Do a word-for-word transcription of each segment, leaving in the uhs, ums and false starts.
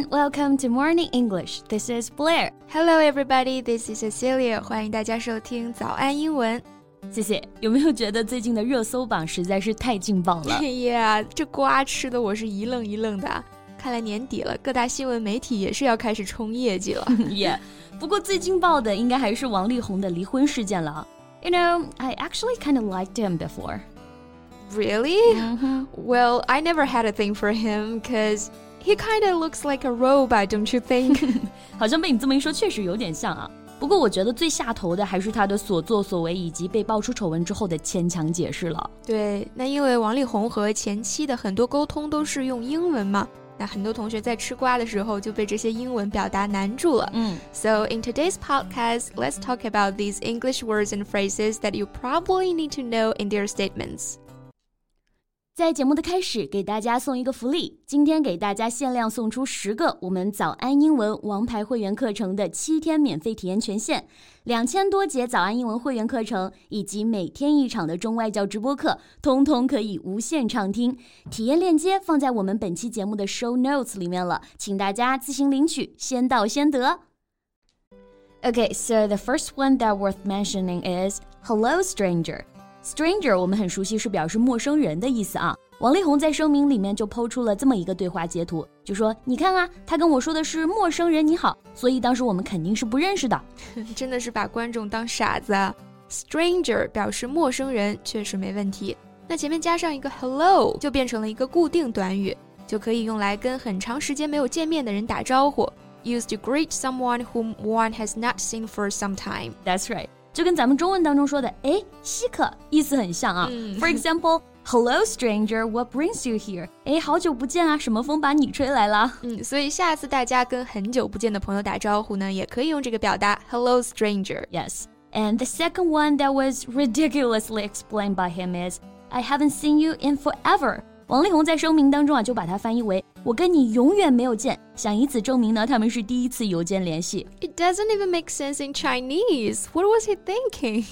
everyone, welcome to Morning English. This is Blair. Hello, everybody. This is Cecilia. 欢迎大家收听早安英文。谢谢。有没有觉得最近的热搜榜实在是太劲爆了？yeah, 这瓜吃的我是一愣一愣的。看来年底了，各大新闻媒体也是要开始冲业绩了。yeah, 不过最劲爆的应该还是王力宏的离婚事件了。You know, I actually kind of liked him before.Really? Mm-hmm. Well, I never had a thing for him because he kind of looks like a robot, don't you think? 好像被你这么一说确实有点像啊。不过我觉得最下头的还是他的所作所为以及被爆出丑闻之后的牵强解释了。对，那因为王力宏和前妻的很多沟通都是用英文嘛，那很多同学在吃瓜的时候就被这些英文表达难住了。嗯。So in today's podcast, let's talk about these English words and phrases that you probably need to know in their statements.在节目的开始给大家送一个福利，今天给大家限量送出十个我们早安英文王牌会员课程的七天免费体验权限，两千多节早安英文会员课程以及每天一场的中外教直播课，通通可以无限畅听。体验链接放在我们本期节目的 show notes 里面了，请大家自行领取，先到先得。Okay, so the first one that worth mentioning is Hello, stranger.Stranger 我们很熟悉，是表示陌生人的意思啊。王力宏在声明里面就抛出了这么一个对话截图，就说你看啊，他跟我说的是陌生人你好，所以当时我们肯定是不认识的。真的是把观众当傻子啊。Stranger 表示陌生人确实没问题，那前面加上一个 hello 就变成了一个固定短语，就可以用来跟很长时间没有见面的人打招呼。Used to greet someone whom one has not seen for some time. That's right.就跟咱们中文当中说的诶稀客意思很像啊。嗯、For example, Hello stranger, what brings you here? 诶好久不见啊，什么风把你吹来了？嗯，所以下次大家跟很久不见的朋友打招呼呢，也可以用这个表达 Hello stranger. Yes. And the second one that was ridiculously explained by him is I haven't seen you in forever. 王力宏在声明当中啊，就把它翻译为我跟你永远没有见，想以此证明呢，他们是第一次邮件联系。It doesn't even make sense in Chinese. What was he thinking?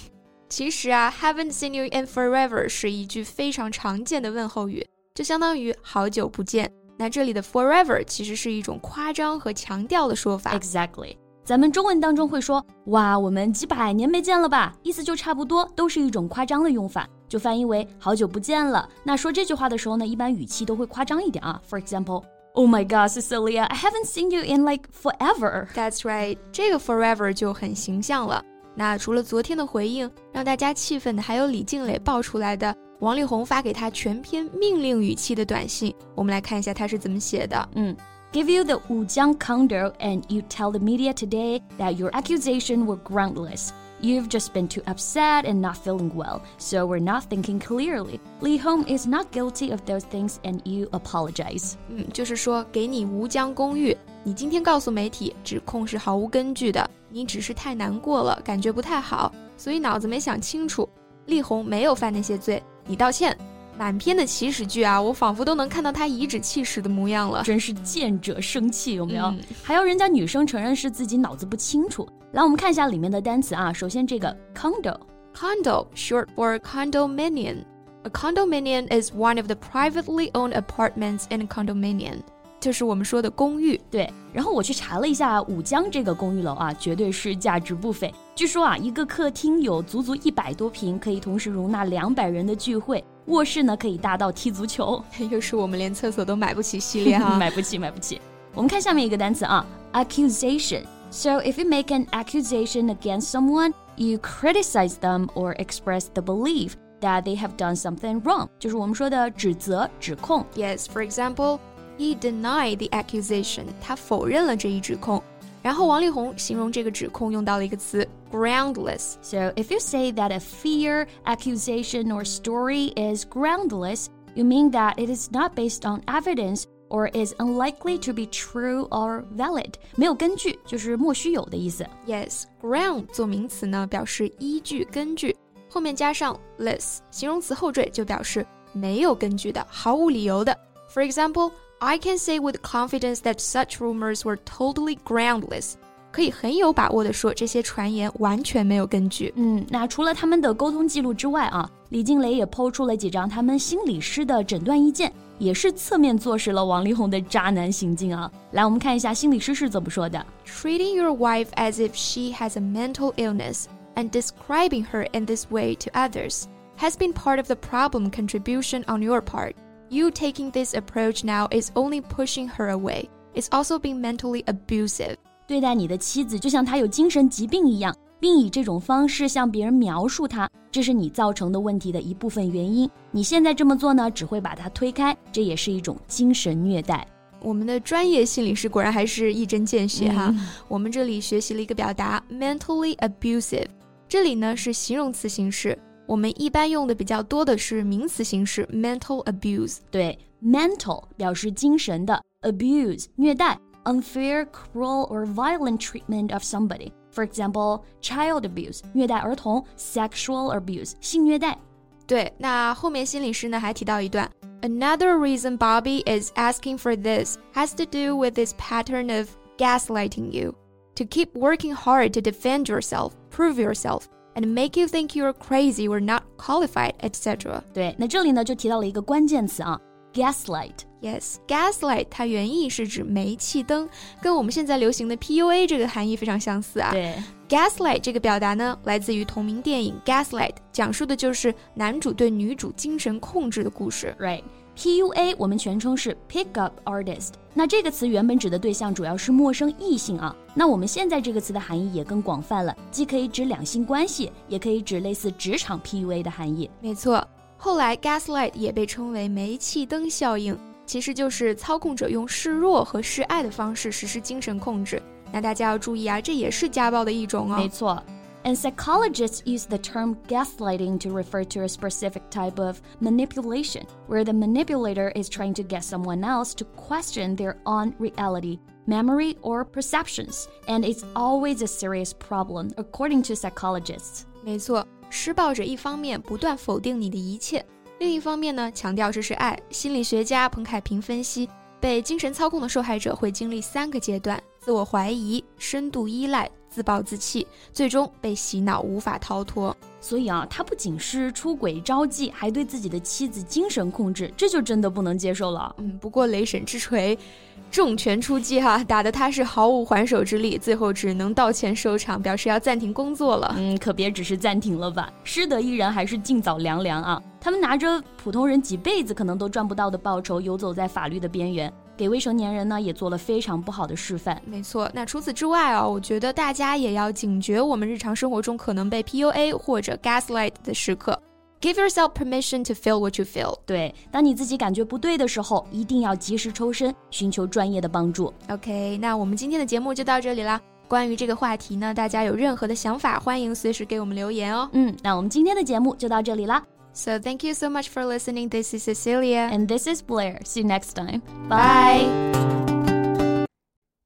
其实啊 haven't seen you in forever 是一句非常常见的问候语，就相当于好久不见。那这里的 forever 其实是一种夸张和强调的说法。Exactly. 咱们中文当中会说哇我们几百年没见了吧，意思就差不多，都是一种夸张的用法。就翻译为好久不见了。那说这句话的时候呢，一般语气都会夸张一点啊。For example, Oh my God, Cecilia, I haven't seen you in like forever. That's right. 这个 forever 就很形象了。那除了昨天的回应，让大家气愤的还有李静蕾爆出来的王力宏发给他全篇命令语气的短信。我们来看一下他是怎么写的。嗯。Give you the Wujiang condo and you tell the media today that your accusation were groundless.You've just been too upset and not feeling well, so we're not thinking clearly. Li Hong is not guilty of those things and you apologize. 嗯，就是说给你吴江公寓，你今天告诉媒体指控是毫无根据的，你只是太难过了，感觉不太好，所以脑子没想清楚。力宏没有犯那些罪，你道歉。满篇的祈使句啊，我仿佛都能看到他颐指气使的模样了，真是见者生气，有没有、嗯、还要人家女生承认是自己脑子不清楚。来我们看一下里面的单词啊，首先这个 condo condo short for condominium. A condominium is one of the privately owned apartments in a condominium, 就是我们说的公寓。对，然后我去查了一下武江这个公寓楼啊，绝对是价值不菲。据说啊，一个客厅有足足一百多平，可以同时容纳两百人的聚会，卧室呢可以大到踢足球。又是我们连厕所都买不起系列啊。买不起买不起。我们看下面一个单词啊 accusation. So if you make an accusation against someone, you criticize them or express the belief that they have done something wrong. 就是我们说的指责指控。Yes, for example, he denied the accusation. 他否认了这一指控。然后王力宏形容这个指控用到了一个词 groundless. So if you say that a fear, accusation, or story is groundless, you mean that it is not based on evidence or is unlikely to be true or valid. 没有根据就是莫须有的意思。Yes, ground 做名词呢表示依据根据，后面加上 less 形容词后缀就表示没有根据的毫无理由的。For example,I can say with confidence that such rumors were totally groundless. 可以很有把握的说这些传言完全没有根据。嗯，那除了他们的沟通记录之外啊，李静蕾也抛出了几张他们心理师的诊断意见，也是侧面坐实了王力宏的渣男行径啊。来，我们看一下心理师是怎么说的。 Treating your wife as if she has a mental illness and describing her in this way to others has been part of the problem contribution on your part. You taking this approach now is only pushing her away. It's also being mentally abusive. 对待你的妻子就像她有精神疾病一样，并以这种方式向别人描述她，这是你造成的问题的一部分原因。你现在这么做呢，只会把她推开，这也是一种精神虐待。我们的专业心理师果然还是一针见血哈。嗯、我们这里学习了一个表达 mentally abusive， 这里呢是形容词形式，我们一般用的比较多的是名词形式 mental abuse。 对， mental 表示精神的， abuse 虐待， unfair, cruel or violent treatment of somebody. For example, child abuse 虐待儿童， sexual abuse 性虐待。对，那后面心理师呢还提到一段， Another reason Bobby is asking for this has to do with this pattern of gaslighting you to keep working hard to defend yourself, prove yourself.And make you think you're crazy or not qualified, et cetera. 对，那这里呢就提到了一个关键词啊 ，gaslight. Yes, gaslight 它原意是指煤气灯，跟我们现在流行的 P U A 这个含义非常相似啊。对 ，gaslight 这个表达呢，来自于同名电影 Gaslight， 讲述的就是男主对女主精神控制的故事。Right. P U A 我们全称是 Pickup Artist， 那这个词原本指的对象主要是陌生异性啊，那我们现在这个词的含义也更广泛了，既可以指两性关系，也可以指类似职场 P U A 的含义。没错，后来 Gaslight 也被称为煤气灯效应，其实就是操控者用示弱和示爱的方式实施精神控制。那大家要注意啊，这也是家暴的一种哦。没错。And psychologists use the term gaslighting to refer to a specific type of manipulation, where the manipulator is trying to get someone else to question their own reality, memory, or perceptions. And it's always a serious problem, according to psychologists. 没错，施暴者一方面不断否定你的一切，另一方面呢，强调这是爱。心理学家彭凯平分析，被精神操控的受害者会经历三个阶段：自我怀疑、深度依赖、自暴自弃，最终被洗脑无法逃脱。所以啊，他不仅是出轨招妓，还对自己的妻子精神控制，这就真的不能接受了。嗯，不过雷神之锤重拳出击哈，打得他是毫无还手之力，最后只能道歉收场，表示要暂停工作了。嗯，可别只是暂停了吧，失德一人还是尽早凉凉啊。他们拿着普通人几辈子可能都赚不到的报酬，游走在法律的边缘，给未成年人呢也做了非常不好的示范。没错，那除此之外啊、哦，我觉得大家也要警觉我们日常生活中可能被 P U A 或者 gaslight 的时刻。Give yourself permission to feel what you feel. 对，当你自己感觉不对的时候，一定要及时抽身，寻求专业的帮助。OK， 那我们今天的节目就到这里啦。关于这个话题呢，大家有任何的想法，欢迎随时给我们留言哦。嗯，那我们今天的节目就到这里啦。So thank you so much for listening. This is Cecilia. And this is Blair. See you next time. Bye.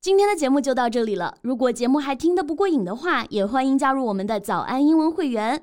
今天的节目就到这里了。如果节目还听得不过瘾的话，也欢迎加入我们的早安英文会员。